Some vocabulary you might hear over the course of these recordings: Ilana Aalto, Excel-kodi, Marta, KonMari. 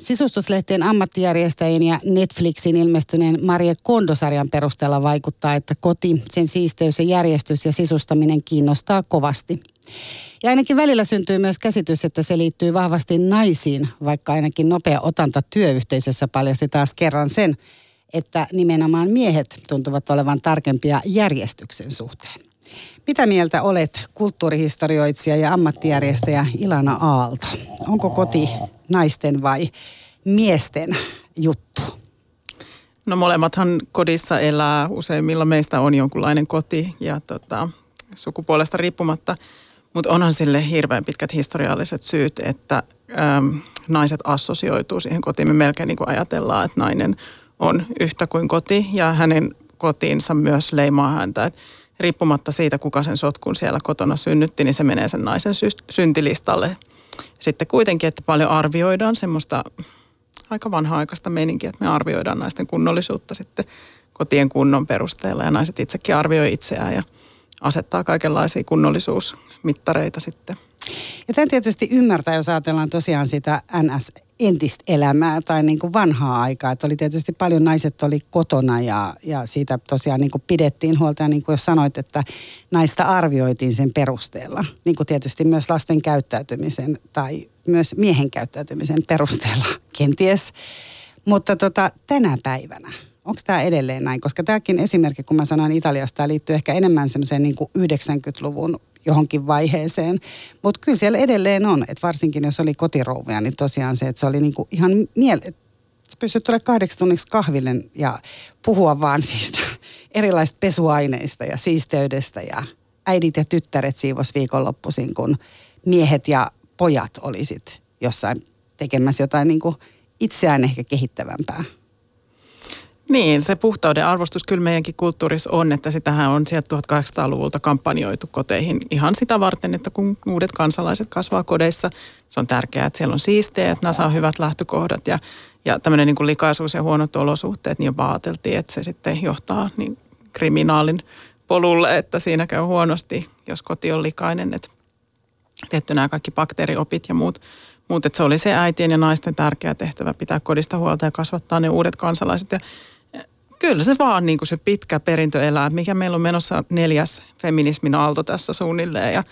Sisustuslehtien ammattijärjestäjien ja Netflixin ilmestyneen Marie Kondo-sarjan perusteella vaikuttaa, että koti, sen siisteys ja järjestys ja sisustaminen kiinnostaa kovasti. Ja ainakin välillä syntyy myös käsitys, että se liittyy vahvasti naisiin, vaikka ainakin nopea otanta työyhteisössä paljasti taas kerran sen, että nimenomaan miehet tuntuvat olevan tarkempia järjestyksen suhteen. Mitä mieltä olet, kulttuurihistorioitsija ja ammattijärjestäjä Ilana Aalto? Onko koti naisten vai miesten juttu? No molemmathan kodissa elää. Useimmilla meistä on jonkunlainen koti ja sukupuolesta riippumatta. Mutta onhan sille hirveän pitkät historialliset syyt, että naiset assosioituu siihen kotiin. Me melkein niin kuin ajatellaan, että nainen on yhtä kuin koti ja hänen kotiinsa myös leimaa häntä. Et riippumatta siitä, kuka sen sotkun siellä kotona synnytti, niin se menee sen naisen syntilistalle. Sitten kuitenkin, että paljon arvioidaan semmoista aika vanha-aikaista meininkiä, että me arvioidaan naisten kunnollisuutta sitten kotien kunnon perusteella. Ja naiset itsekin arvioi itseään ja asettaa kaikenlaisia kunnollisuusmittareita sitten. Ja tämän tietysti ymmärtää, jos ajatellaan tosiaan sitä entistä elämää tai niin kuin vanhaa aikaa. Että oli tietysti paljon, naiset oli kotona ja siitä tosiaan niin kuin pidettiin huolta. Ja niin kuin jos sanoit, että naista arvioitiin sen perusteella. Niin kuin tietysti myös lasten käyttäytymisen tai myös miehen käyttäytymisen perusteella kenties. Mutta tänä päivänä, onko tämä edelleen näin? Koska tämäkin esimerkki, kun mä sanoin Italiasta, tämä liittyy ehkä enemmän semmoiseen niin kuin 90-luvun johonkin vaiheeseen. Mutta kyllä siellä edelleen on, että varsinkin jos oli kotirouvia, niin tosiaan se, että se oli niinku ihan että sä pystyt tulemaan 8 tunniksi kahville ja puhua vaan siitä erilaisista pesuaineista ja siisteydestä. Ja äidit ja tyttäret siivos viikonloppuisin, kun miehet ja pojat oli sit jossain tekemässä jotain niinku itseään ehkä kehittävämpää. Niin, se puhtauden arvostus kyllä meidänkin kulttuurissa on, että sitähän on sieltä 1800-luvulta kampanjoitu koteihin ihan sitä varten, että kun uudet kansalaiset kasvaa kodeissa, se on tärkeää, että siellä on siistejä, että nämä saa hyvät lähtökohdat ja tämmöinen niin kuin likaisuus ja huonot olosuhteet, niin vaateltiin, että se sitten johtaa niin kriminaalin polulle, että siinä käy huonosti, jos koti on likainen, että tietty nämä kaikki bakteeriopit ja muut, että se oli se äitien ja naisten tärkeä tehtävä pitää kodista huolta ja kasvattaa ne uudet kansalaiset ja kyllä se vaan niin kuin se pitkä perintö elää, mikä meillä on menossa 4. feminismin aalto tässä suunnilleen.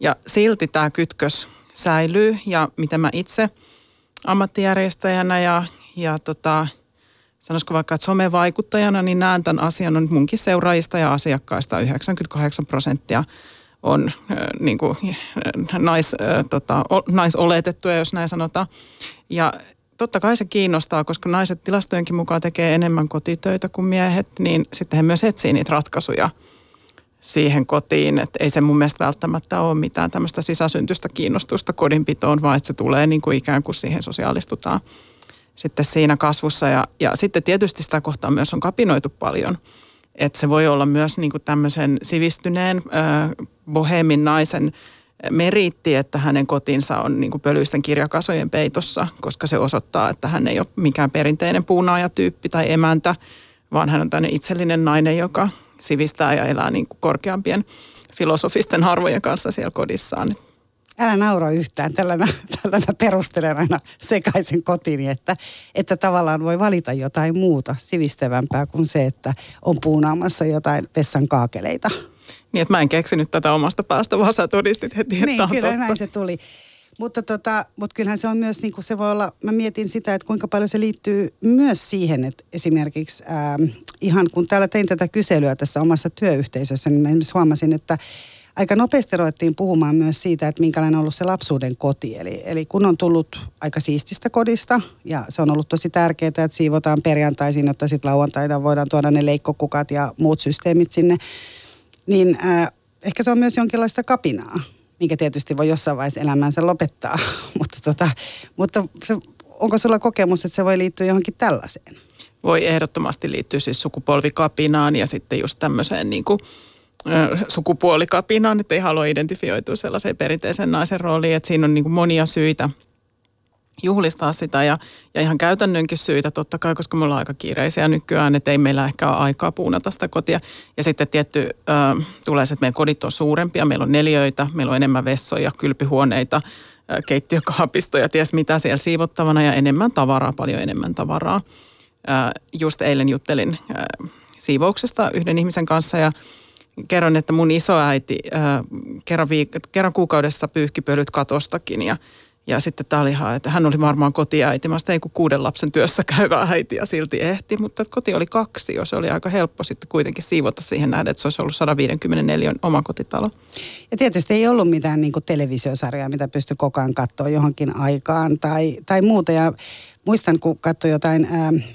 Ja silti tämä kytkös säilyy ja mitä mä itse ammattijärjestäjänä ja sanoisiko vaikka, että somevaikuttajana, niin näen tämän asian on munkin seuraajista ja asiakkaista 98% on niin kuin naisoletettuja, jos näin sanotaan. Ja totta kai se kiinnostaa, koska naiset tilastojenkin mukaan tekee enemmän kotitöitä kuin miehet, niin sitten he myös etsii niitä ratkaisuja siihen kotiin. Että ei se mun mielestä välttämättä ole mitään tämmöistä sisäsyntyistä kiinnostusta kodinpitoon, vaan että se tulee niin kuin ikään kuin siihen sosiaalistutaan sitten siinä kasvussa. Ja sitten tietysti sitä kohtaa myös on kapinoitu paljon. Että se voi olla myös niin kuin tämmöisen sivistyneen bohemin naisen meriitti, että hänen kotinsa on niin kuin pölyisten kirjakasojen peitossa, koska se osoittaa, että hän ei ole mikään perinteinen puunaajatyyppi tai emäntä, vaan hän on tämmöinen itsellinen nainen, joka sivistää ja elää niin kuin korkeampien filosofisten arvojen kanssa siellä kodissaan. Älä naura yhtään. Tällä mä perustelen aina sekaisin kotini, että tavallaan voi valita jotain muuta sivistävämpää kuin se, että on puunaamassa jotain vessan kaakeleita. Niin, että mä en keksinyt tätä omasta päästä, vaan sä todistit heti, että niin, on kyllä totta. Näin se tuli. Mutta kyllähän se on myös, niin kuin se voi olla, mä mietin sitä, että kuinka paljon se liittyy myös siihen, että esimerkiksi ihan kun täällä tein tätä kyselyä tässä omassa työyhteisössä, niin mä esimerkiksi huomasin, että aika nopeasti ruvettiin puhumaan myös siitä, että minkälainen on ollut se lapsuuden koti. Eli kun on tullut aika siististä kodista, ja se on ollut tosi tärkeää, että siivotaan perjantaisin, jotta sitten lauantaina voidaan tuoda ne leikkokukat ja muut systeemit sinne, niin ehkä se on myös jonkinlaista kapinaa, minkä tietysti voi jossain vaiheessa elämänsä lopettaa. Mutta se, onko sulla kokemus, että se voi liittyä johonkin tällaiseen? Voi ehdottomasti liittyä siis sukupolvikapinaan ja sitten just tämmöiseen niin kuin sukupuolikapinaan, että ei halua identifioitua sellaiseen perinteisen naisen rooliin, että siinä on niin kuin monia syitä juhlistaa sitä ja ihan käytännönkin syitä totta kai, koska me ollaan aika kiireisiä nykyään, että ei meillä ehkä ole aikaa puunata sitä kotia. Ja sitten tietty tulee se, että meidän kodit on suurempia, meillä on neliöitä, meillä on enemmän vessoja, kylpyhuoneita, keittiökaapista ja ties mitä siellä siivottavana ja enemmän tavaraa, paljon enemmän tavaraa. Just eilen juttelin siivouksesta yhden ihmisen kanssa ja kerron, että mun isoäiti kerran kuukaudessa pyyhki pölyt katostakin ja sitten tämä oli ihan, että hän oli varmaan kotiäiti. Mä sitä ei kun 6 lapsen työssä käyvää äitiä silti ehti, mutta koti oli 2, jos se oli aika helppo sitten kuitenkin siivota siihen nähden, että se olisi ollut 154 oma kotitalo. Ja tietysti ei ollut mitään niin kuin televisiosarjaa, mitä pystyi koko ajan katsoa johonkin aikaan tai muuta. Ja muistan, kun katsoi jotain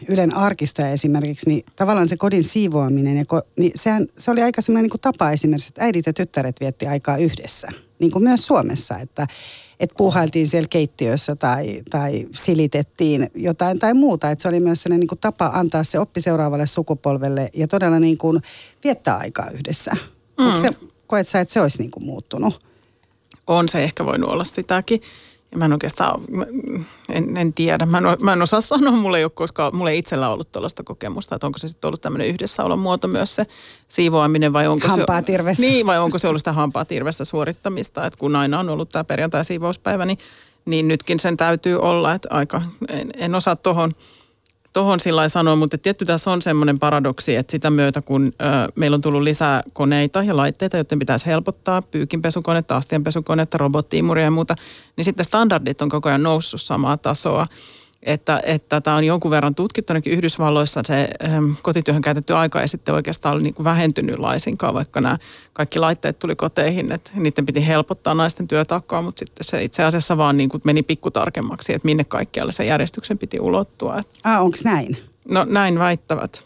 Ylen arkistoja esimerkiksi, niin tavallaan se kodin siivoaminen, niin se oli aika sellainen niin kuin tapa esimerkiksi, että äidit ja tyttäret vietti aikaa yhdessä. Niin kuin myös Suomessa, että puuhailtiin siellä keittiössä tai silitettiin jotain tai muuta. Että se oli myös sellainen niin kuin tapa antaa se oppi seuraavalle sukupolvelle ja todella niin kuin viettää aikaa yhdessä. Koet sä, että se olisi niin kuin muuttunut? On se ehkä voinut olla sitäkin. Ja mä en oikeastaan, en tiedä, mä en osaa sanoa, mulla ei itsellä ollut tuollaista kokemusta, että onko se sitten ollut tämmöinen yhdessäolon muoto myös se siivoaminen vai onko hampaatirvessä. Niin, vai onko se ollut sitä hampaatirvessä suorittamista, että kun aina on ollut tämä perjantai-siivouspäivä, niin nytkin sen täytyy olla, että aika, en osaa tohon sillä lailla sanoa, mutta tietty tässä on semmoinen paradoksi, että sitä myötä kun meillä on tullut lisää koneita ja laitteita, joiden pitäisi helpottaa, pyykinpesukonetta, astianpesukonetta, robottiimuria ja muuta, niin sitten standardit on koko ajan noussut samaa tasoa. Että tämä on jonkun verran tutkittu, ainakin Yhdysvalloissa se kotityöhön käytetty aika ei sitten oikeastaan ole niin kuin vähentynyt laisinkaan, vaikka nämä kaikki laitteet tuli koteihin, että niiden piti helpottaa naisten työtaakkaa, mutta sitten se itse asiassa vaan niin kuin meni pikkutarkemmaksi, että minne kaikkialle se järjestyksen piti ulottua. Onko näin? No näin väittävät.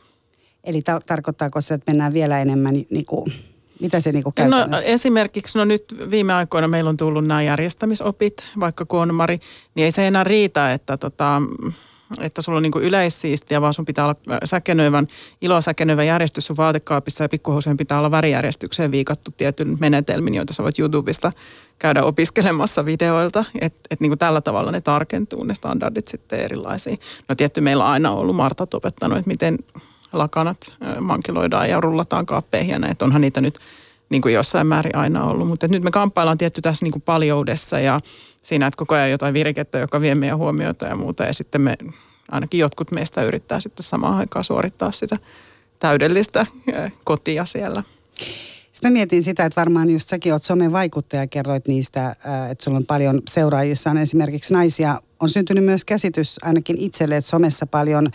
Eli tarkoittaako se, että mennään vielä enemmän niin kuin... Mitä se niinku käytännössä? No esimerkiksi, nyt viime aikoina meillä on tullut nämä järjestämisopit, vaikka KonMari, niin ei se enää riitä, että sulla on niinku yleissiistiä, vaan sun pitää olla ilosäkenöivä järjestys sun vaatekaapissa ja pikkuhousujen pitää olla värijärjestykseen viikattu tietyn menetelmin, joita sä voit YouTubesta käydä opiskelemassa videoilta. Että niinku tällä tavalla ne tarkentuu, ne standardit sitten erilaisia. No tietty meillä on aina ollut Marta opettanut, että miten... lakanat mankiloidaan ja rullataan kaappeihin ja näin. Onhan niitä nyt niin kuin jossain määrin aina ollut. Mutta nyt me kamppaillaan tietty tässä niin kuin paljoudessa ja siinä, että koko ajan jotain virkettä, joka vie meidän huomiota ja muuta. Ja sitten me, ainakin jotkut meistä yrittää sitten samaan aikaan suorittaa sitä täydellistä kotia siellä. Sitten mä mietin sitä, että varmaan just säkin oot somevaikuttaja, kerroit niistä, että sulla on paljon seuraajissa on esimerkiksi naisia. On syntynyt myös käsitys ainakin itselle, että somessa paljon...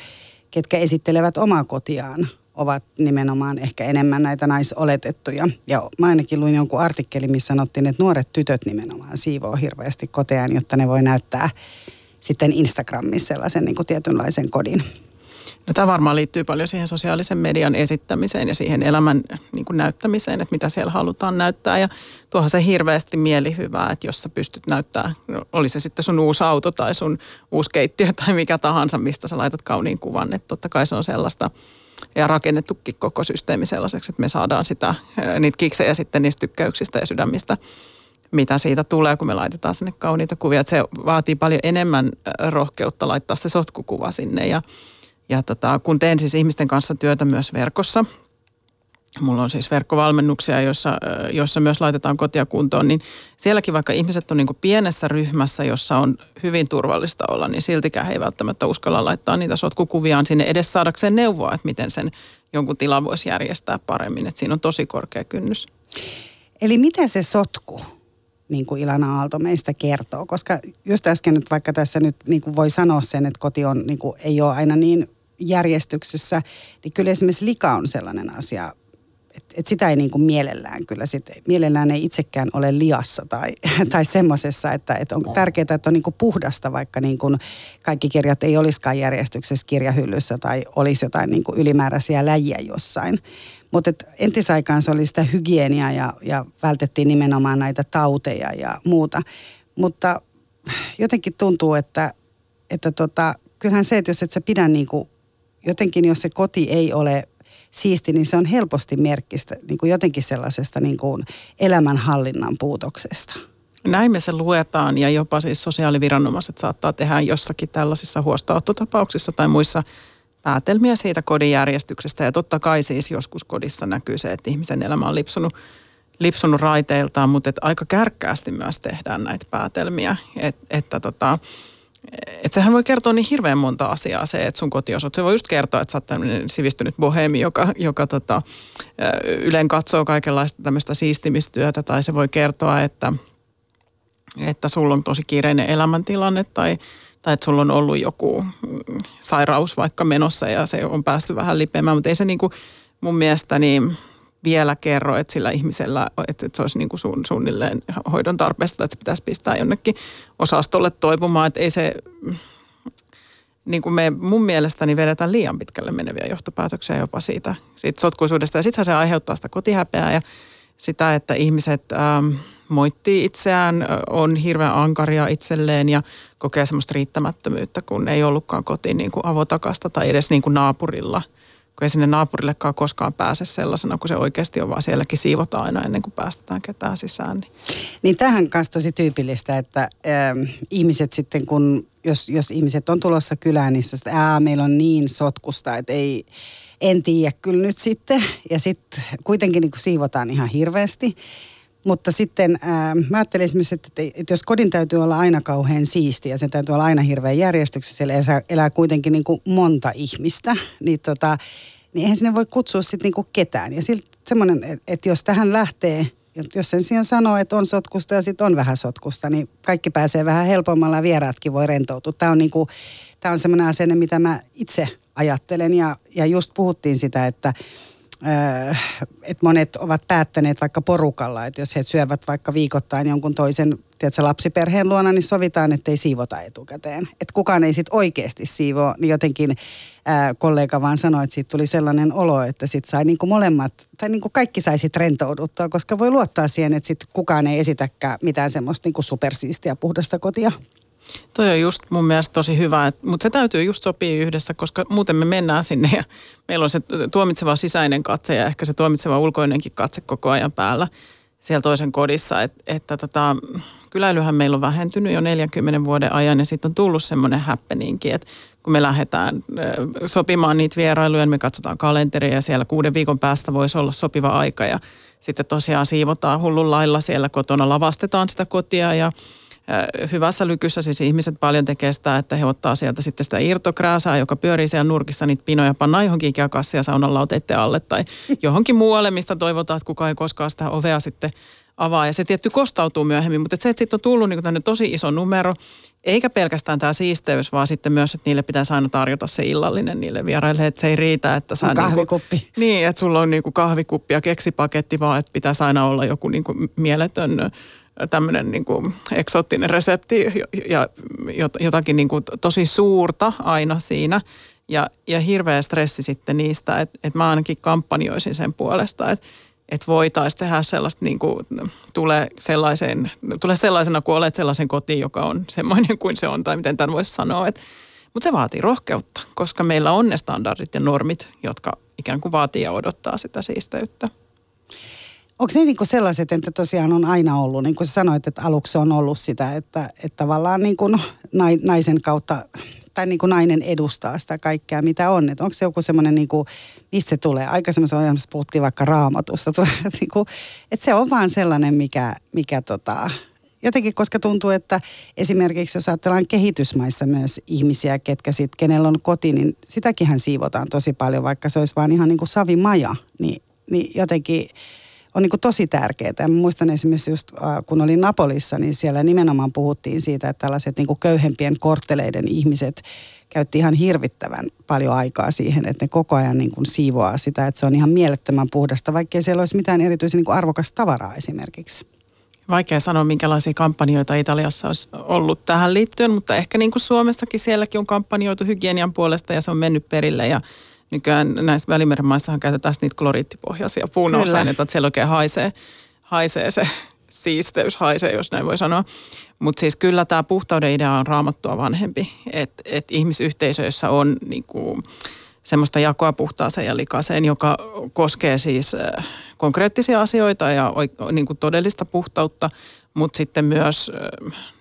ketkä esittelevät omaa kotiaan, ovat nimenomaan ehkä enemmän näitä naisoletettuja. Ja mä ainakin luin jonkun artikkelin, missä sanottiin, että nuoret tytöt nimenomaan siivoo hirveästi koteaan, jotta ne voi näyttää sitten Instagramissa sellaisen niin kuin tietynlaisen kodin. No tämä varmaan liittyy paljon siihen sosiaalisen median esittämiseen ja siihen elämän niin kuin näyttämiseen, että mitä siellä halutaan näyttää. Ja tuohan se hirveästi mielihyvää, että jos sä pystyt näyttämään, oli se sitten sun uusi auto tai sun uusi keittiö tai mikä tahansa, mistä sä laitat kauniin kuvan. Että totta kai se on sellaista ja rakennettukin koko systeemi sellaiseksi, että me saadaan niitä kiksejä sitten niistä tykkäyksistä ja sydämistä, mitä siitä tulee, kun me laitetaan sinne kauniita kuvia. Että se vaatii paljon enemmän rohkeutta laittaa se sotkukuva sinne ja kun teen siis ihmisten kanssa työtä myös verkossa, mulla on siis verkkovalmennuksia, joissa myös laitetaan kotia kuntoon, niin sielläkin vaikka ihmiset on niin kuin pienessä ryhmässä, jossa on hyvin turvallista olla, niin siltikään he ei välttämättä uskalla laittaa niitä sotkukuviaan sinne edes saadakseen neuvoa, että miten sen jonkun tilan voisi järjestää paremmin, että siinä on tosi korkea kynnys. Eli mitä se sotku, niin kuin Ilana Aalto meistä kertoo, koska just äsken nyt vaikka tässä nyt niin kuin voi sanoa sen, että koti on, niin kuin, ei ole aina niin järjestyksessä, niin kyllä esimerkiksi lika on sellainen asia, että sitä ei niin kuin mielellään ei itsekään ole liassa tai semmoisessa, että on tärkeää, että on niin kuin puhdasta, vaikka niin kuin kaikki kirjat ei olisikaan järjestyksessä kirjahyllyssä tai olisi jotain niin kuin ylimääräisiä läjiä jossain. Mutta entisaikaan se oli sitä hygieniaa ja vältettiin nimenomaan näitä tauteja ja muuta. Mutta jotenkin tuntuu, että kyllähän se, että jos et sä pidä niin kuin, jotenkin jos se koti ei ole siisti, niin se on helposti merkkistä niin kuin jotenkin sellaisesta niin kuin elämänhallinnan puutoksesta. Näin me se luetaan ja jopa siis sosiaaliviranomaiset saattaa tehdä jossakin tällaisissa huostaanottotapauksissa tai muissa päätelmiä siitä kodin järjestyksestä. Ja totta kai siis joskus kodissa näkyy se, että ihmisen elämä on lipsunut lipsunut raiteiltaan, mutta aika kärkkäästi myös tehdään näitä päätelmiä. Että sehän voi kertoa niin hirveän monta asiaa se, että sun kotiosot. Se voi just kertoa, että sä oot tämmöinen sivistynyt boheemi, joka yleen katsoo kaikenlaista tämmöistä siistimistyötä. Tai se voi kertoa, että sulla on tosi kiireinen elämäntilanne tai että sulla on ollut joku sairaus vaikka menossa ja se on päässyt vähän lipeämään. Mutta ei se niin kuin mun mielestä niin vielä kerro, että sillä ihmisellä, että se olisi niin kuin suunnilleen hoidon tarpeesta, että se pitäisi pistää jonnekin osastolle toipumaan. Että ei se, niin kuin me mun mielestäni vedetään liian pitkälle meneviä johtopäätöksiä jopa siitä sotkuisuudesta. Ja sittenhän se aiheuttaa sitä kotihäpeää ja sitä, että ihmiset moittii itseään, on hirveän ankaria itselleen ja kokee semmoista riittämättömyyttä, kun ei ollutkaan kotiin niin kuin avotakasta tai edes niin kuin naapurilla. Kun ei sinne naapurillekaan koskaan pääse sellaisena, kun se oikeasti on vaan sielläkin siivotaan aina ennen kuin päästetään ketään sisään. Niin tähän kanssa tosi tyypillistä, että ihmiset sitten kun, jos ihmiset on tulossa kylään, niin sitten meillä on niin sotkusta, että ei, en tiedä kyllä nyt sitten. Ja sitten kuitenkin niin kuin siivotaan ihan hirveästi. Mutta sitten mä ajattelin esimerkiksi, että jos kodin täytyy olla aina kauhean siistiä ja sen täytyy olla aina hirveän järjestyksessä, siellä elää kuitenkin niin kuin monta ihmistä, niin eihän sinne voi kutsua sitten niin kuin ketään. Ja silti semmoinen, että jos tähän lähtee, jos sen sijaan sanoo, että on sotkusta ja sitten on vähän sotkusta, niin kaikki pääsee vähän helpommalla ja vieraatkin voi rentoutua. Tämä on, niin kuin, tämä on semmoinen asenne, mitä mä itse ajattelen ja just puhuttiin sitä, että monet ovat päättäneet vaikka porukalla, että jos he syövät vaikka viikoittain jonkun toisen lapsiperheen luona, niin sovitaan, että ei siivota etukäteen. Että kukaan ei sitten oikeasti siivoo, niin jotenkin kollega vaan sanoi, että siitä tuli sellainen olo, että sitten sai niinku molemmat, tai niinku kaikki sai sitten rentouduttua, koska voi luottaa siihen, että sitten kukaan ei esitäkään mitään semmoista niinku supersiistiä puhdasta kotia. Toi on just mun mielestä tosi hyvä, mutta se täytyy just sopia yhdessä, koska muuten me mennään sinne ja meillä on se tuomitseva sisäinen katse ja ehkä se tuomitseva ulkoinenkin katse koko ajan päällä siellä toisen kodissa. Että kyläilyhän meillä on vähentynyt jo 40 vuoden ajan ja sitten on tullut semmoinen happeninki, että kun me lähdetään sopimaan niitä vierailuja, niin me katsotaan kalenteria ja siellä 6 viikon päästä voisi olla sopiva aika ja sitten tosiaan siivotaan hullun lailla siellä kotona, lavastetaan sitä kotia ja hyvässä lykyssä siis ihmiset paljon tekee sitä, että he ottaa sieltä sitten sitä irtokrääsää, joka pyörii siellä nurkissa niitä pinoja, pannaan johonkin ikäkassia saunanlauteiden alle tai johonkin muualle, mistä toivotaan, että kukaan ei koskaan sitä ovea sitten avaa. Ja se tietty kostautuu myöhemmin, mutta se, että sitten on tullut niin tänne tosi iso numero, eikä pelkästään tämä siisteys, vaan sitten myös, että niille pitäisi aina tarjota se illallinen niille vieraille, että se ei riitä, että saa kahvikuppi. Niin, että sulla on niin kuin kahvikuppi ja keksipaketti, vaan että pitäisi aina olla joku niin kuin mieletön tämmöinen niin kuin eksoottinen resepti ja jotakin niin kuin tosi suurta aina siinä ja hirveä stressi sitten niistä, että mä ainakin kampanjoisin sen puolesta, että voitaisiin tehdä sellaista niin kuin tule sellaisena kuin olet sellaisen kotiin, joka on semmoinen kuin se on tai miten tämän voisi sanoa, mutta se vaatii rohkeutta, koska meillä on ne standardit ja normit, jotka ikään kuin vaatii ja odottaa sitä siisteyttä. Onko ne niin kuin sellaiset, että tosiaan on aina ollut, niin kuin sä sanoit, että aluksi on ollut sitä, että tavallaan niin kuin naisen kautta, tai niin kuin nainen edustaa sitä kaikkea, mitä on. Että onko se joku semmoinen, niin kuin, mistä se tulee? Aikaisemmassa ohjelmassa puhuttiin vaikka Raamatusta. Että se on vaan sellainen, mikä jotenkin, koska tuntuu, että esimerkiksi jos ajatellaan kehitysmaissa myös ihmisiä, kenellä on koti, niin sitäkinhän siivotaan tosi paljon, vaikka se olisi vaan ihan niin kuin savimaja. Niin jotenkin on niin kuin tosi tärkeää. Mä muistan esimerkiksi just, kun olin Napolissa, niin siellä nimenomaan puhuttiin siitä, että tällaiset niin kuin köyhempien kortteleiden ihmiset käytti ihan hirvittävän paljon aikaa siihen, että ne koko ajan niin kuin siivoaa sitä, että se on ihan mielettömän puhdasta, vaikkei siellä olisi mitään erityisen niin kuin arvokasta tavaraa esimerkiksi. Vaikea sanoa, minkälaisia kampanjoita Italiassa olisi ollut tähän liittyen, mutta ehkä niin kuin Suomessakin sielläkin on kampanjoitu hygienian puolesta ja se on mennyt perille ja nykyään näissä Välimeren maissahan käytetään niitä kloriittipohjaisia puunousaineita, että siellä oikein haisee se siisteys, haisee, jos näin voi sanoa. Mutta siis kyllä tämä puhtauden idea on Raamattua vanhempi, että ihmisyhteisöissä on niinku semmoista jakoa puhtaaseen ja likaiseen, joka koskee siis konkreettisia asioita ja niinku todellista puhtautta, mutta sitten myös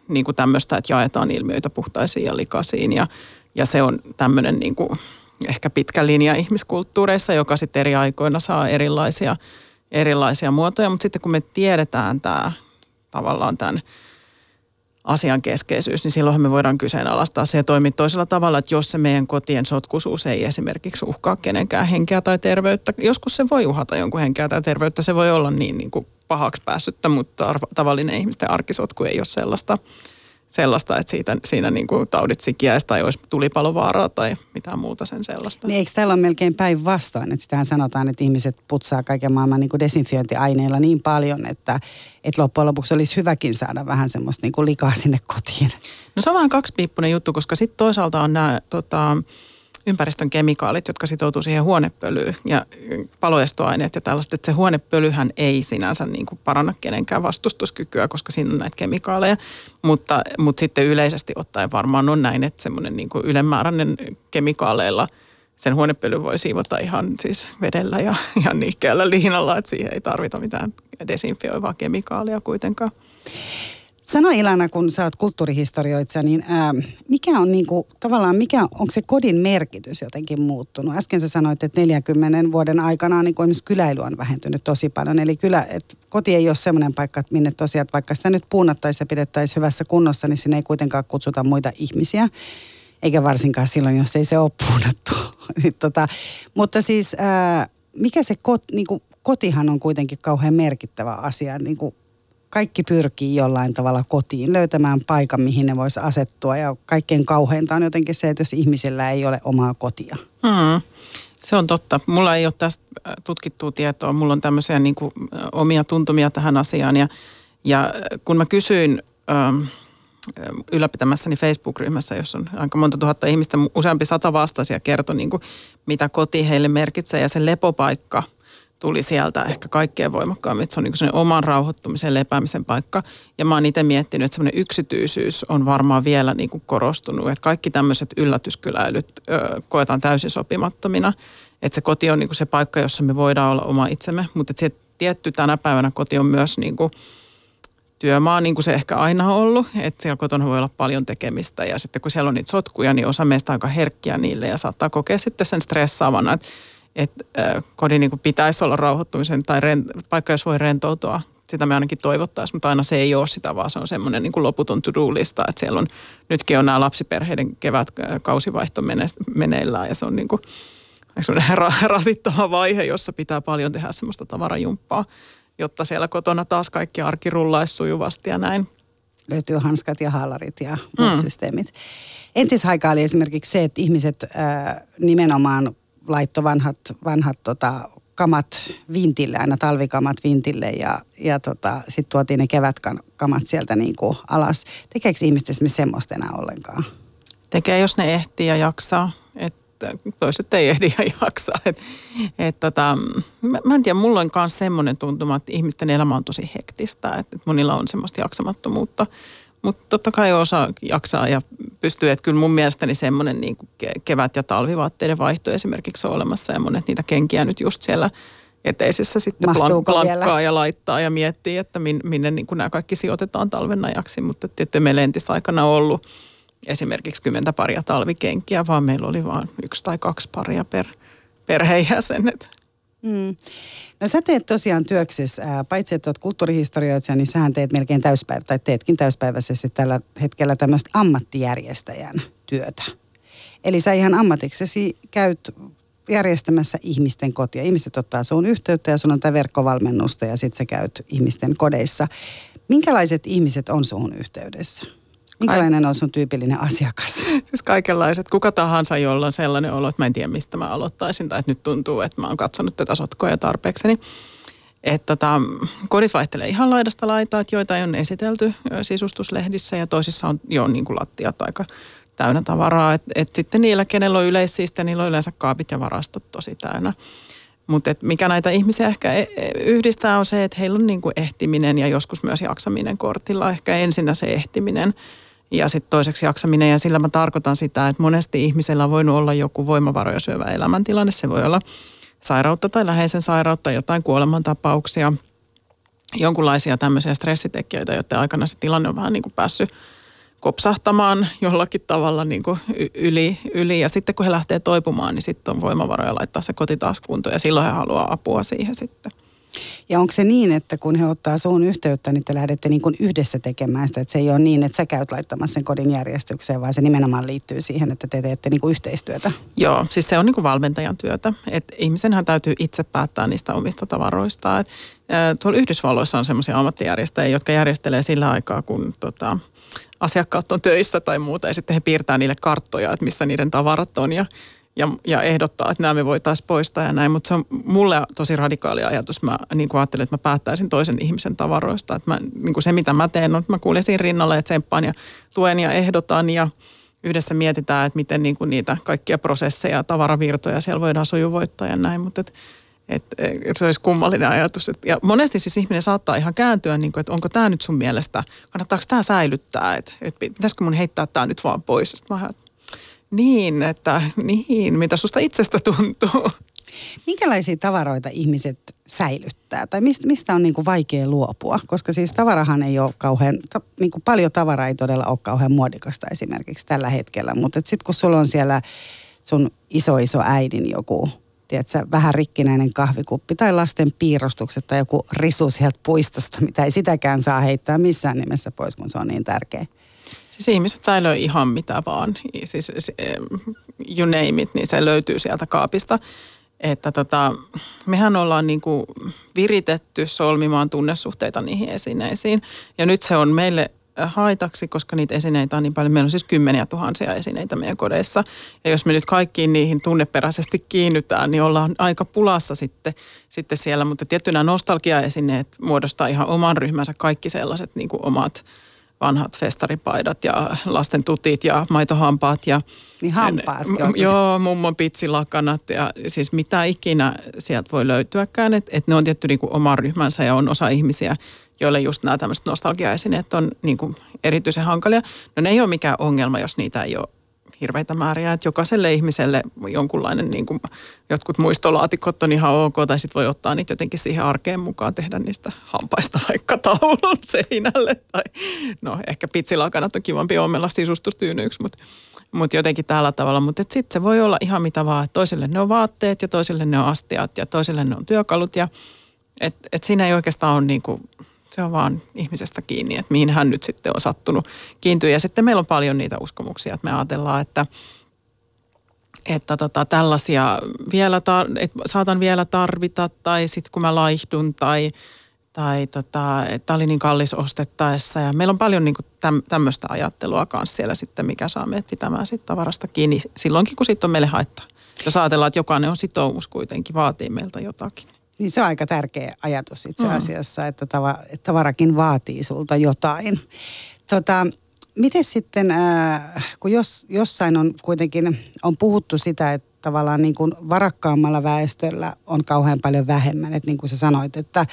niinku tämmöistä, että jaetaan ilmiöitä puhtaisiin ja likaisiin ja se on tämmöinen niinku ehkä pitkä linja ihmiskulttuureissa, joka sitten eri aikoina saa erilaisia erilaisia muotoja, mutta sitten kun me tiedetään tämä tavallaan tämän asian keskeisyys, niin silloinhan me voidaan kyseenalaistaa se ja toimii toisella tavalla, että jos se meidän kotien sotkuisuus ei esimerkiksi uhkaa kenenkään henkeä tai terveyttä, joskus se voi uhata jonkun henkeä tai terveyttä, se voi olla niin kuin pahaksi päässyttä, mutta tavallinen ihmisten arkisotku ei ole sellaista, että siinä niin kuin taudit sikiäisi tai olisi tulipalovaaraa tai mitään muuta sen sellaista. Niin, eikö täällä ole melkein päinvastoin? Että sitähän sanotaan, että ihmiset putsaa kaiken maailman niin kuin desinfiointiaineilla niin paljon, että loppujen lopuksi olisi hyväkin saada vähän semmoista niin kuin likaa sinne kotiin. No se on vähän kaksipiippunen juttu, koska sitten toisaalta on nämä ympäristön kemikaalit, jotka sitoutuu siihen huonepölyyn ja paloestoaineet ja tällaiset, että se huonepölyhän ei sinänsä niin kuin paranna kenenkään vastustuskykyä, koska siinä on näitä kemikaaleja, mutta sitten yleisesti ottaen varmaan on näin, että semmoinen niin kuin ylemmääräinen kemikaaleilla sen huonepöly voi siivota ihan siis vedellä ja ihan nihkeällä liinalla, että siihen ei tarvita mitään desinfioivaa kemikaalia kuitenkaan. Sano Ilana, kun sä oot kulttuurihistorioitsija, niin mikä on niinku, tavallaan, onko se kodin merkitys jotenkin muuttunut? Äsken sä sanoit, että 40 vuoden aikana niin esimerkiksi kyläily on vähentynyt tosi paljon. Eli koti ei ole semmoinen paikka, että minne tosiaan, että vaikka sitä nyt puunattaisiin ja pidettäisiin hyvässä kunnossa, niin sinne ei kuitenkaan kutsuta muita ihmisiä. Eikä varsinkaan silloin, jos ei se ole puunattu. Mutta siis mikä se niinku, kotihan on kuitenkin kauhean merkittävä asia, niinku, kaikki pyrkii jollain tavalla kotiin löytämään paikan, mihin ne voisi asettua. Ja kaikkein kauheinta on jotenkin se, että jos ihmisillä ei ole omaa kotia. Se on totta. Mulla ei ole tästä tutkittua tietoa. Mulla on tämmöisiä niin kuin omia tuntumia tähän asiaan. Ja kun mä kysyin ylläpitämässäni Facebook-ryhmässä, jossa on aika monta tuhatta ihmistä, useampi 100 vastaisia kertoi, niin kuin, mitä koti heille merkitsee ja se lepopaikka tuli sieltä ehkä kaikkein voimakkaammin, että se on niin kuin sellainen oman rauhoittumisen, lepäämisen paikka. Ja mä oon itse miettinyt, että semmoinen yksityisyys on varmaan vielä niin kuin korostunut, että kaikki tämmöiset yllätyskyläilyt koetaan täysin sopimattomina. Että se koti on niin kuin se paikka, jossa me voidaan olla oma itsemme, mutta se tietty tänä päivänä koti on myös niin kuin työmaa, niin kuin se ehkä aina on ollut, että siellä kotona voi olla paljon tekemistä ja sitten kun siellä on niitä sotkuja, niin osa meistä on aika herkkiä niille ja saattaa kokea sitten sen stressaavana, että kodin niin kuin pitäisi olla rauhoittumisen tai paikka, jos voi rentoutua. Sitä me ainakin toivottaisiin, mutta aina se ei ole sitä, vaan se on semmoinen niin kuin loputon to-do-lista. Että siellä on, nytkin on nämä lapsiperheiden kevätkausivaihto meneillään ja se on niin kuin semmoinen rasittava vaihe, jossa pitää paljon tehdä semmoista tavarajumppaa, jotta siellä kotona taas kaikki arki rullaisi sujuvasti ja näin. Löytyy hanskat ja haalarit ja muut systeemit. Entisaikaa oli esimerkiksi se, että ihmiset nimenomaan laittoi vanhat kamat vintille, aina talvikamat vintille ja sitten tuotiin ne kevätkamat sieltä niin kuin alas. Tekeekö ihmiset esimerkiksi semmoista enää ollenkaan? Tekee, jos ne ehtii ja jaksaa. Toiset ei ehdi ja jaksaa. Mä en tiedä, mulla on myös semmoinen tuntuma, että ihmisten elämä on tosi hektistä. Että monilla on semmoista jaksamattomuutta. Mutta totta kai osa jaksaa ja pystyy, että kyllä mun mielestäni semmoinen niin kuin kevät- ja talvivaatteiden vaihto esimerkiksi on olemassa ja monet niitä kenkiä nyt just siellä eteisessä sitten plankkaa ja laittaa ja miettii, että minne niin kuin nämä kaikki sijoitetaan talven ajaksi, mutta tietysti meillä entisaikana on ollut esimerkiksi 10 paria talvikenkiä, vaan meillä oli vain 1 tai 2 paria per perheenjäsenet. No sä teet tosiaan työksessä, paitsi että oot kulttuurihistorioitsija, niin sähän teet melkein teetkin täyspäiväisesti tällä hetkellä tämmöistä ammattijärjestäjän työtä. Eli sä ihan ammatiksesi käyt järjestämässä ihmisten kotia. Ihmiset ottaa sun yhteyttä ja sun on tää verkkovalmennusta ja sit sä käyt ihmisten kodeissa. Minkälaiset ihmiset on sun yhteydessä? Minkälainen on sun tyypillinen asiakas? Siis kaikenlaiset. Kuka tahansa, jolla on sellainen olo, että mä en tiedä, mistä mä aloittaisin. Tai että nyt tuntuu, että mä oon katsonut tätä sotkoa jo tarpeekseni. Kodit vaihtelee ihan laidasta laitaa, että joita on esitelty sisustuslehdissä ja toisissa on jo niin kuin lattiat aika täynnä tavaraa. Et sitten niillä, kenellä on yleissiistä, niillä on yleensä kaapit ja varastot tosi täynnä. Mutta mikä näitä ihmisiä ehkä yhdistää on se, että heillä on niin kuin ehtiminen ja joskus myös jaksaminen kortilla. Ehkä ensinnä se ehtiminen. Ja sitten toiseksi jaksaminen, ja sillä mä tarkoitan sitä, että monesti ihmisellä on voinut olla joku voimavaroja syövä elämäntilanne. Se voi olla sairautta tai läheisen sairautta, jotain kuolemantapauksia, jonkunlaisia tämmöisiä stressitekijöitä, joiden aikana se tilanne on vähän niin kuin päässyt kopsahtamaan jollakin tavalla niin kuin yli. Ja sitten kun he lähtee toipumaan, niin sitten on voimavaroja laittaa se koti taas kuntoon, ja silloin he haluaa apua siihen sitten. Ja onko se niin, että kun he ottaa suun yhteyttä, niin te lähdette niin kuin yhdessä tekemään sitä, että se ei ole niin, että sä käyt laittamassa sen kodin järjestykseen, vaan se nimenomaan liittyy siihen, että te teette niin kuin yhteistyötä? Joo, siis se on niin kuin valmentajan työtä, että ihmisenhän täytyy itse päättää niistä omista tavaroistaan. Tuolla Yhdysvalloissa on semmoisia ammattijärjestäjiä, jotka järjestelee sillä aikaa, kun asiakkaat on töissä tai muuta, ja sitten he piirtää niille karttoja, että missä niiden tavarat on, ja ehdottaa, että nämä me voitaisiin poistaa ja näin, mutta se on mulle tosi radikaali ajatus. Mä niin kuin ajattelin, että mä päättäisin toisen ihmisen tavaroista. Että mä, niin kuin se, mitä mä teen, on, että mä kuulen siinä rinnalla ja tsemppaan ja tuen ja ehdotan ja yhdessä mietitään, että miten niin kuin niitä kaikkia prosesseja ja tavaravirtoja siellä voidaan sujuvoittaa ja näin, mutta se olisi kummallinen ajatus. Ja monesti siis ihminen saattaa ihan kääntyä, niin kuin, että onko tämä nyt sun mielestä, kannattaako tämä säilyttää, että pitäisikö mun heittää tämä nyt vaan pois. Sitten mä Niin, mitä susta itsestä tuntuu. Minkälaisia tavaroita ihmiset säilyttää tai mistä on niin kuin vaikea luopua? Koska siis tavarahan ei ole niin kuin paljon tavaraa ei todella ole kauhean muodikasta esimerkiksi tällä hetkellä. Mutta sitten kun sulla on siellä sun isoäidin joku, tiedätkö, vähän rikkinäinen kahvikuppi tai lasten piirustukset tai joku risu sieltä puistosta, mitä ei sitäkään saa heittää missään nimessä pois, kun se on niin tärkeä. Siis ihmiset säilöi ihan mitä vaan, siis you name it, niin se löytyy sieltä kaapista. Että mehän ollaan niin kuin viritetty solmimaan tunnesuhteita niihin esineisiin. Ja nyt se on meille haitaksi, koska niitä esineitä on niin paljon. Meillä on siis 10 000 esineitä meidän kodeissa. Ja jos me nyt kaikkiin niihin tunneperäisesti kiinnytään, niin ollaan aika pulassa sitten siellä. Mutta tietty nämä nostalgiaesineet muodostaa ihan oman ryhmänsä kaikki sellaiset niin kuin omat vanhat festaripaidat ja lasten tutit ja maitohampaat. Niin hampaat. Joo, mummon pitsilakanat ja siis mitä ikinä sieltä voi löytyäkään. Et ne on tietty niinku oman ryhmänsä ja on osa ihmisiä, joille just nämä tämmöiset nostalgiaesineet on niinku erityisen hankalia. No ne ei ole mikään ongelma, jos niitä ei ole hirveitä määriä. Että jokaiselle ihmiselle jonkunlainen niinku, jotkut muistolaatikot on ihan ok, tai sitten voi ottaa niitä jotenkin siihen arkeen mukaan, tehdä niistä hampaista vaikka taulun seinälle. Tai, no ehkä pitsilakanat on kivampi ommella sisustustyynyksi, mutta jotenkin tällä tavalla. Mutta sitten se voi olla ihan mitä vaan. Toiselle ne on vaatteet ja toiselle ne on astiat ja toiselle ne on työkalut. Et siinä ei oikeastaan ole niinku, se on vaan ihmisestä kiinni, että mihin hän nyt sitten on sattunut kiintyä. Ja sitten meillä on paljon niitä uskomuksia, että me ajatellaan, että tällaisia että saatan vielä tarvita tai sitten kun mä laihdun tai tämä oli niin kallis ostettaessa. Ja meillä on paljon niin kuin tämmöistä ajattelua kanssa siellä sitten, mikä saa meidät pitämään sitten tavarasta kiinni silloinkin, kun siitä on meille haittaa. Jos ajatellaan, että jokainen on sitoumus kuitenkin, vaatii meiltä jotakin. Niin se on aika tärkeä ajatus itse asiassa, että tavarakin vaatii sulta jotain. Miten sitten, kun jossain on kuitenkin on puhuttu sitä, että tavallaan niin kuin varakkaammalla väestöllä on kauhean paljon vähemmän. Että niin kuin sä sanoit, että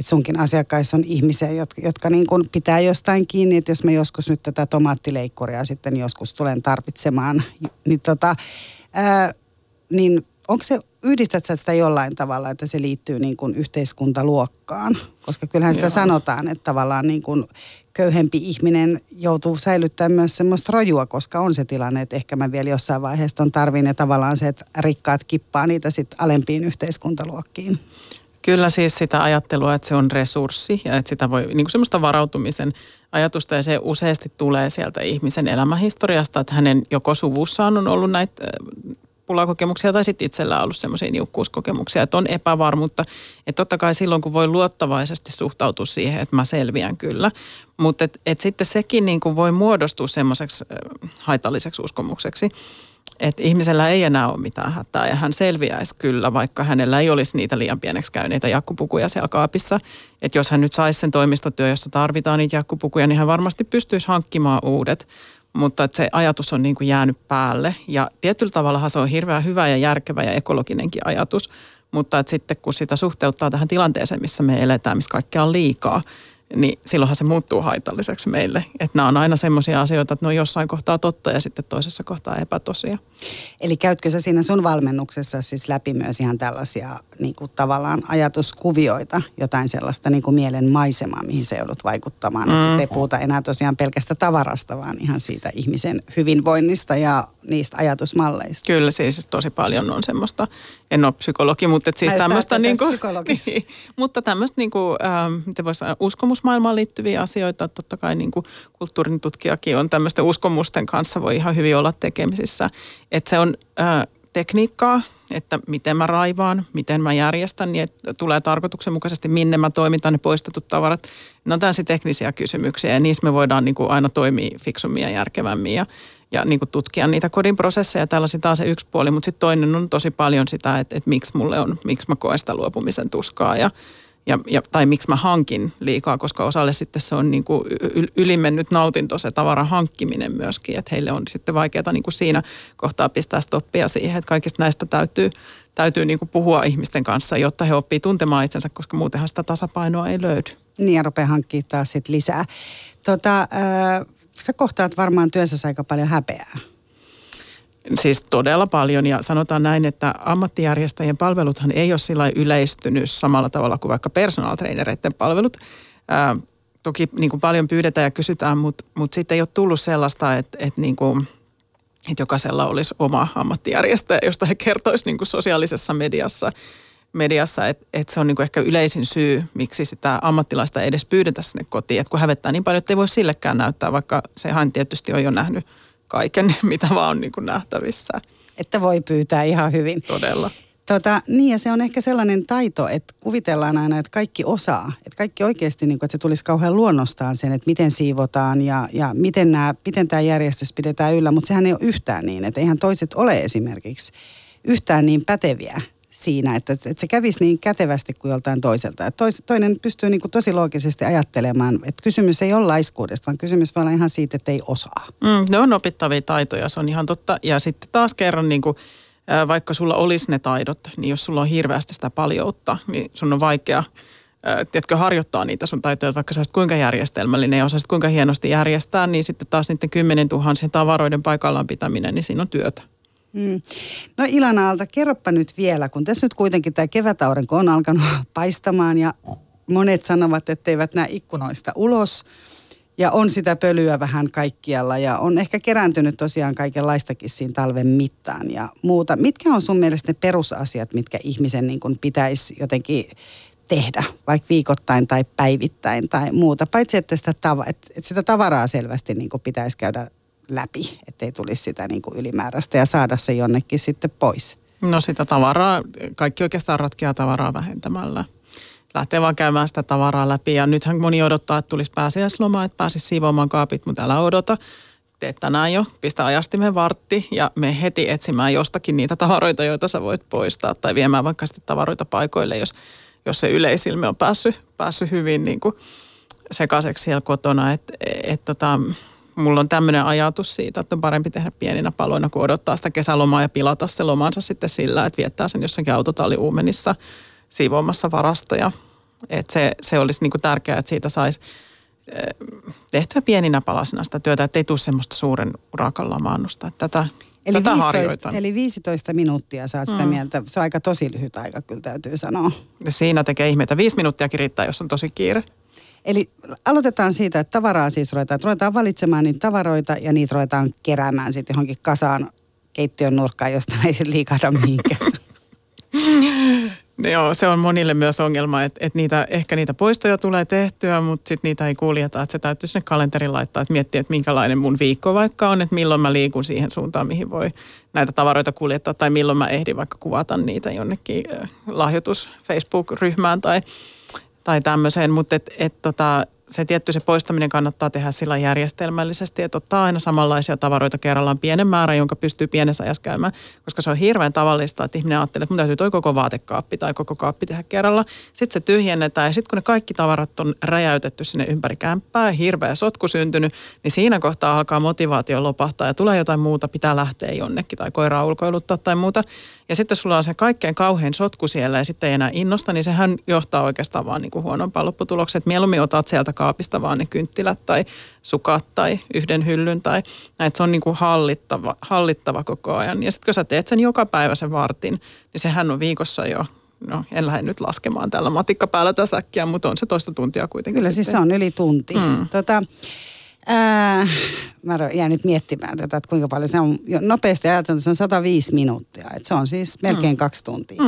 sunkin asiakkaissa on ihmisiä, jotka niin kuin pitää jostain kiinni. Että jos mä joskus nyt tätä tomaattileikkuria sitten joskus tulen tarvitsemaan, niin niin onko se, yhdistät sä sitä jollain tavalla, että se liittyy niin kuin yhteiskuntaluokkaan? Koska kyllähän sitä sanotaan, että tavallaan niin kuin köyhempi ihminen joutuu säilyttämään myös semmoista rojua, koska on se tilanne, että ehkä mä vielä jossain vaiheessa on tarvin ja tavallaan se, että rikkaat kippaa niitä sitten alempiin yhteiskuntaluokkiin. Kyllä siis sitä ajattelua, että se on resurssi ja että sitä voi, niin kuin semmoista varautumisen ajatusta, ja se useasti tulee sieltä ihmisen elämähistoriasta, että hänen joko suvussaan on ollut näitä pulakokemuksia tai sitten itsellään ollut semmoisia niukkuuskokemuksia, että on epävarmuutta. Että totta kai silloin, kun voi luottavaisesti suhtautua siihen, että mä selviän kyllä. Mutta et sitten sekin niin kuin voi muodostua semmoiseksi haitalliseksi uskomukseksi, että ihmisellä ei enää ole mitään hätää ja hän selviäisi kyllä, vaikka hänellä ei olisi niitä liian pieneksi käyneitä jakkupukuja siellä kaapissa. Että jos hän nyt saisi sen toimistotyö, jossa tarvitaan niitä jakkupukuja, niin hän varmasti pystyisi hankkimaan uudet. Mutta se ajatus on niin kuin jäänyt päälle ja tietyllä tavallahan se on hirveän hyvä ja järkevä ja ekologinenkin ajatus, mutta sitten kun sitä suhteuttaa tähän tilanteeseen, missä me eletään, missä kaikkea on liikaa, niin silloinhan se muuttuu haitalliseksi meille. Että nämä on aina semmoisia asioita, että ne on jossain kohtaa totta ja sitten toisessa kohtaa epätosia. Eli käytkö sä siinä sun valmennuksessa siis läpi myös ihan tällaisia niin kuin tavallaan ajatuskuvioita, jotain sellaista niin kuin mielen maisemaa, mihin sä joudut vaikuttamaan? Että sitten ei puhuta enää tosiaan pelkästä tavarasta, vaan ihan siitä ihmisen hyvinvoinnista ja niistä ajatusmalleista. Kyllä, siis tosi paljon on semmoista, en ole psykologi, mutta siis tämmöistä niin kuin, niin, mutta tämmöistä niin kuin, miten voisi sanoa, uskomusmaailmaan liittyviä asioita. Totta kai niin kuin kulttuurin tutkijakin on tämmöisten uskomusten kanssa, voi ihan hyvin olla tekemisissä. Että se on tekniikkaa, että miten mä raivaan, miten mä järjestän, niin että tulee tarkoituksenmukaisesti, minne mä toimitan ne poistetut tavarat. Ne on täysin teknisiä kysymyksiä ja niissä me voidaan niin kuin aina toimia fiksummin ja järkevämmin ja niin kuin tutkia niitä kodin prosesseja. Tällaisia taas se yksi puoli, mutta sitten toinen on tosi paljon sitä, että miksi mä koen sitä luopumisen tuskaa tai miksi mä hankin liikaa, koska osalle sitten se on niin kuin ylimennyt nautinto se tavaran hankkiminen myöskin, että heille on sitten vaikeaa niin kuin siinä kohtaa pistää stoppia siihen, että kaikista näistä täytyy niin kuin puhua ihmisten kanssa, jotta he oppii tuntemaan itsensä, koska muutenhan sitä tasapainoa ei löydy. Niin ja rupeaa hankkimaan taas sitten lisää. Sä kohtaat varmaan työssäsi aika paljon häpeää. Siis todella paljon ja sanotaan näin, että ammattijärjestäjien palveluthan ei ole sillä yleistynyt samalla tavalla kuin vaikka personal trainereiden palvelut. Toki niin kuin paljon pyydetään ja kysytään, mutta sitten ei ole tullut sellaista, että jokaisella olisi oma ammattijärjestäjä, josta he kertoisi niin kuin sosiaalisessa mediassa, että se on niin kuin ehkä yleisin syy, miksi sitä ammattilaista ei edes pyydetä sinne kotiin. Että kun hävettää niin paljon, että ei voi sillekään näyttää, vaikka sehän tietysti on jo nähnyt kaiken, mitä vaan on niin kuin nähtävissä. Että voi pyytää ihan hyvin. Todella. Niin ja se on ehkä sellainen taito, että kuvitellaan aina, että kaikki osaa. Että kaikki oikeasti, niin kuin, että se tulisi kauhean luonnostaan sen, että miten siivotaan ja miten tämä järjestys pidetään yllä. Mutta sehän ei ole yhtään niin, että eihän toiset ole esimerkiksi yhtään niin päteviä siinä, että se kävisi niin kätevästi kuin joltain toiselta. Toinen pystyy niin kuin tosi loogisesti ajattelemaan, että kysymys ei ole laiskuudesta, vaan kysymys voi olla ihan siitä, että ei osaa. Ne on opittavia taitoja, se on ihan totta. Ja sitten taas kerran, niin kuin, vaikka sulla olisi ne taidot, niin jos sulla on hirveästi sitä paljoutta, niin sun on vaikea harjoittaa niitä sun taitoja, vaikka sä olisit kuinka järjestelmällinen ja osaisit kuinka hienosti järjestää, niin sitten taas niiden 10 000 tavaroiden paikallaan pitäminen, niin siinä on työtä. No Ilana Aalto, kerropa nyt vielä, kun tässä nyt kuitenkin tämä kevätaurinko on alkanut paistamaan ja monet sanovat, että eivät näe ikkunoista ulos ja on sitä pölyä vähän kaikkialla ja on ehkä kerääntynyt tosiaan kaikenlaistakin siinä talven mittaan ja muuta. Mitkä on sun mielestä ne perusasiat, mitkä ihmisen niin kuin pitäisi jotenkin tehdä, vaikka viikoittain tai päivittäin tai muuta, paitsi että sitä tavaraa selvästi niin kuin pitäisi käydä läpi, ettei tulisi sitä niin kuin ylimääräistä ja saada se jonnekin sitten pois. No sitä tavaraa, kaikki oikeastaan ratkeaa tavaraa vähentämällä. Lähtee vaan käymään sitä tavaraa läpi ja nythän moni odottaa, että tulisi pääsiäisloma, että pääsisi siivoamaan kaapit, mutta älä odota. Tee tänään jo, pistä ajastimen vartti ja mene heti etsimään jostakin niitä tavaroita, joita sä voit poistaa tai viemään vaikka sitten tavaroita paikoille, jos se yleisilme on päässyt hyvin niin kuin sekaiseksi siellä kotona, mulla on tämmöinen ajatus siitä, että on parempi tehdä pieninä paloina, kun odottaa sitä kesälomaa ja pilata se lomansa sitten sillä, että viettää sen jossakin autotalliuumenissa siivoamassa varastoja. Että se olisi niinku tärkeää, että siitä saisi tehtyä pieninä palasina sitä työtä, ettei tule semmoista suuren urakan lamaannusta. Tätä harjoitan. Eli 15 minuuttia saat sitä mieltä. Se on aika tosi lyhyt aika, kyllä täytyy sanoa. Siinä tekee ihmeitä. 5 minuuttiakin riittää, jos on tosi kiire. Eli aloitetaan siitä, että tavaraa siis ruvetaan valitsemaan niitä tavaroita ja niitä ruvetaan keräämään sitten johonkin kasaan keittiön nurkkaan, josta ei sitten liikahda mihinkään. No joo, se on monille myös ongelma, että ehkä niitä poistoja tulee tehtyä, mutta sitten niitä ei kuljeta, että se täytyy sinne kalenterin laittaa, että miettiä, että minkälainen mun viikko vaikka on, että milloin mä liikun siihen suuntaan, mihin voi näitä tavaroita kuljettaa tai milloin mä ehdin vaikka kuvata niitä jonnekin lahjoitus Facebook-ryhmään tai tämmöiseen, mutta se tietty se poistaminen kannattaa tehdä sillä järjestelmällisesti, että ottaa aina samanlaisia tavaroita kerrallaan pienen määrän, jonka pystyy pienessä ajassa käymään, koska se on hirveän tavallista, että ihminen ajattelee, että mun täytyy toi koko vaatekaappi tai koko kaappi tehdä kerralla. Sitten se tyhjennetään ja sitten kun ne kaikki tavarat on räjäytetty sinne ympäri kämppää, hirveä sotku syntynyt, niin siinä kohtaa alkaa motivaatio lopahtaa ja tulee jotain muuta, pitää lähteä jonnekin tai koiraa ulkoiluttaa tai muuta. Ja sitten sulla on se kaikkein kauhein sotku siellä ja sitten ei enää innosta, niin sehän johtaa oikeastaan vaan niin kuin huonompaan lopputulokseen, että mieluummin otat sieltä kaapista vaan ne kynttilät tai sukat tai yhden hyllyn tai näin, että se on niin kuin hallittava koko ajan. Ja sitten kun sä teet sen joka päivä sen vartin, niin sehän on viikossa jo, no en lähde nyt laskemaan tällä matikka päällä tässä äkkiä, mutta on se toista tuntia kuitenkin. Kyllä sitten. Siis se on yli tunti. Mä jään nyt miettimään tätä, että kuinka paljon se on nopeasti ajateltu, se on 105 minuuttia. Että se on siis melkein 2 tuntia.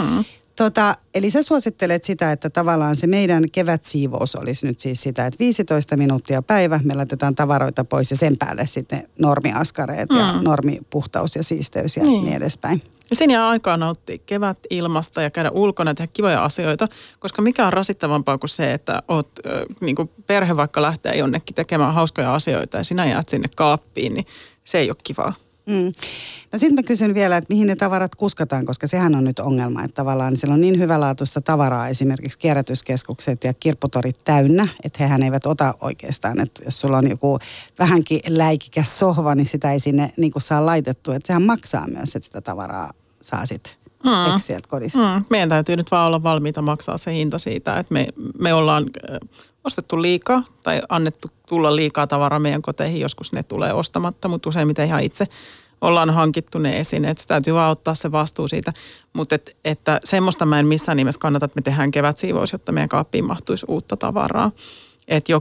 Eli sä suosittelet sitä, että tavallaan se meidän kevätsiivous olisi nyt siis sitä, että 15 minuuttia päivä me laitetaan tavaroita pois ja sen päälle sitten normiaskareet ja normipuhtaus ja siisteys ja niin edespäin. Ja sen jää aikaa nauttia kevät ilmasta ja käydä ulkona ja tehdä kivoja asioita, koska mikä on rasittavampaa kuin se, että oot, niin kuin perhe vaikka lähtee jonnekin tekemään hauskoja asioita ja sinä jäät sinne kaappiin, niin se ei ole kivaa. No sitten mä kysyn vielä, että mihin ne tavarat kuskataan, koska sehän on nyt ongelma, että tavallaan siellä on niin hyvälaatuista tavaraa, esimerkiksi kierrätyskeskukset ja kirpputorit täynnä, että hehän eivät ota oikeastaan, että jos sulla on joku vähänkin läikikäs sohva, niin sitä ei sinne niin kuin saa laitettua, että sehän maksaa myös, että sitä tavaraa saa sitten Excel-kodista. Meidän täytyy nyt vaan olla valmiita maksaa se hinta siitä, että me ollaan ostettu liikaa tai annettu tulla liikaa tavaraa meidän koteihin. Joskus ne tulee ostamatta, mutta useimmiten ihan itse ollaan hankittu ne esineet. Sitä täytyy vaan ottaa se vastuu siitä. Mutta että semmoista mä en missään nimessä kannata, että me tehdään kevätsiivous, jotta meidän kaappiin mahtuisi uutta tavaraa. Että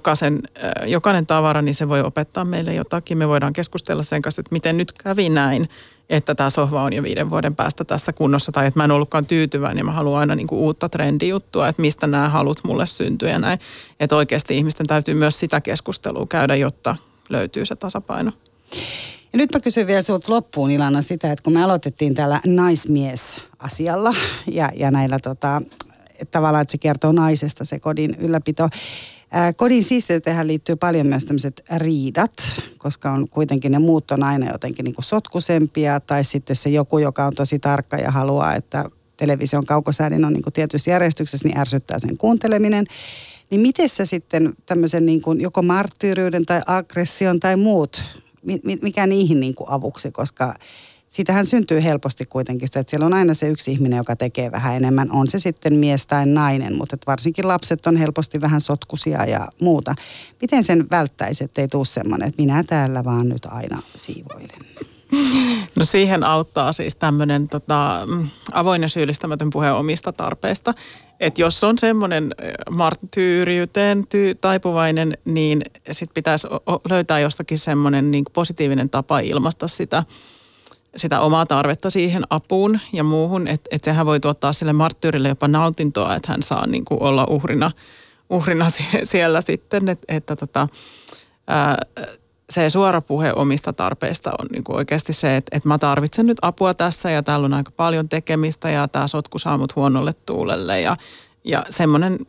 jokainen tavara, niin se voi opettaa meille jotakin. Me voidaan keskustella sen kanssa, että miten nyt kävi näin, että tämä sohva on jo 5 vuoden päästä tässä kunnossa, tai että mä en ollutkaan tyytyväinen, ja mä haluan aina niin kuin uutta trendijuttua, että mistä nämä halut mulle syntyy ja näin. Että oikeasti ihmisten täytyy myös sitä keskustelua käydä, jotta löytyy se tasapaino. Ja nyt mä kysyn vielä sinulta loppuun, Ilana, sitä, että kun me aloitettiin tällä naismiesasialla ja näillä tavallaan, että se kertoo naisesta se kodin ylläpito. Kodin siisteyteenhän liittyy paljon myös tämmöiset riidat, koska on kuitenkin ne muut on aina jotenkin niin kuin sotkusempia, tai sitten se joku, joka on tosi tarkka ja haluaa, että television kaukosäädin on niin kuin tietyssä järjestyksessä, niin ärsyttää sen kuunteleminen. Niin miten sä sitten tämmöisen niin kuin joko marttyyryyden tai aggression tai muut, mikä niihin niin kuin avuksi, koska siitähän syntyy helposti kuitenkin sitä, että siellä on aina se yksi ihminen, joka tekee vähän enemmän. On se sitten mies tai nainen, mutta varsinkin lapset on helposti vähän sotkuisia ja muuta. Miten sen välttäisi, ettei tule semmoinen, että minä täällä vaan nyt aina siivoilen? No siihen auttaa siis tämmöinen avoin ja syyllistämätön puhe omista tarpeista. Että jos on semmoinen marttyyriyteen taipuvainen, niin sitten pitäisi löytää jostakin semmoinen niin positiivinen tapa ilmaista sitä omaa tarvetta siihen apuun ja muuhun, että sehän voi tuottaa sille marttyyrille jopa nautintoa, että hän saa niin kuin olla uhrina siellä sitten, että se suora puhe omista tarpeista on niin kuin oikeasti se, että mä tarvitsen nyt apua tässä ja täällä on aika paljon tekemistä ja tää sotku saa mut huonolle tuulelle ja semmoinen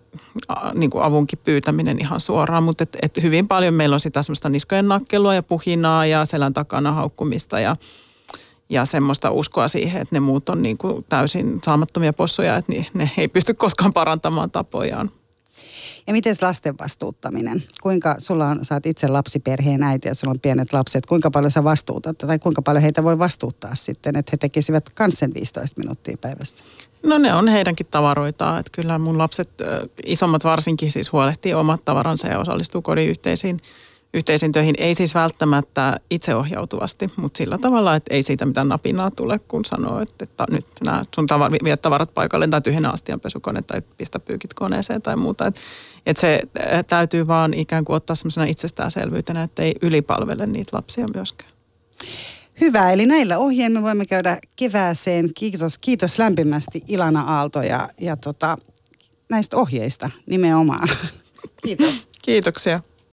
niin kuin avunkin pyytäminen ihan suoraan, mutta et hyvin paljon meillä on sitä semmoista niskojen nakkelua ja puhinaa ja selän takana haukkumista ja semmoista uskoa siihen, että ne muut on niin kuin täysin saamattomia possuja, että ne ei pysty koskaan parantamaan tapojaan. Ja miten lasten vastuuttaminen? Kuinka sä oot itse lapsiperheen äiti ja sulla on pienet lapset, kuinka paljon sä vastuutat tai kuinka paljon heitä voi vastuuttaa sitten, että he tekisivät kans sen 15 minuuttia päivässä? No ne on heidänkin tavaroitaan, että kyllä mun lapset, isommat varsinkin siis huolehtii omat tavaransa ja osallistuu kodin yhteisiin töihin, ei siis välttämättä itseohjautuvasti, mutta sillä tavalla, että ei siitä mitään napinaa tule, kun sanoo, että nyt nämä sun viet tavarat paikalle tai tyhjennä astianpesukone tai pistä pyykit koneeseen tai muuta. Että se täytyy vaan ikään kuin ottaa semmoisena itsestäänselvyytenä, että ei ylipalvele niitä lapsia myöskään. Hyvä, eli näillä ohjeen me voimme käydä kevääseen. Kiitos lämpimästi Ilana Aalto ja näistä ohjeista nimenomaan. Kiitos. Kiitoksia.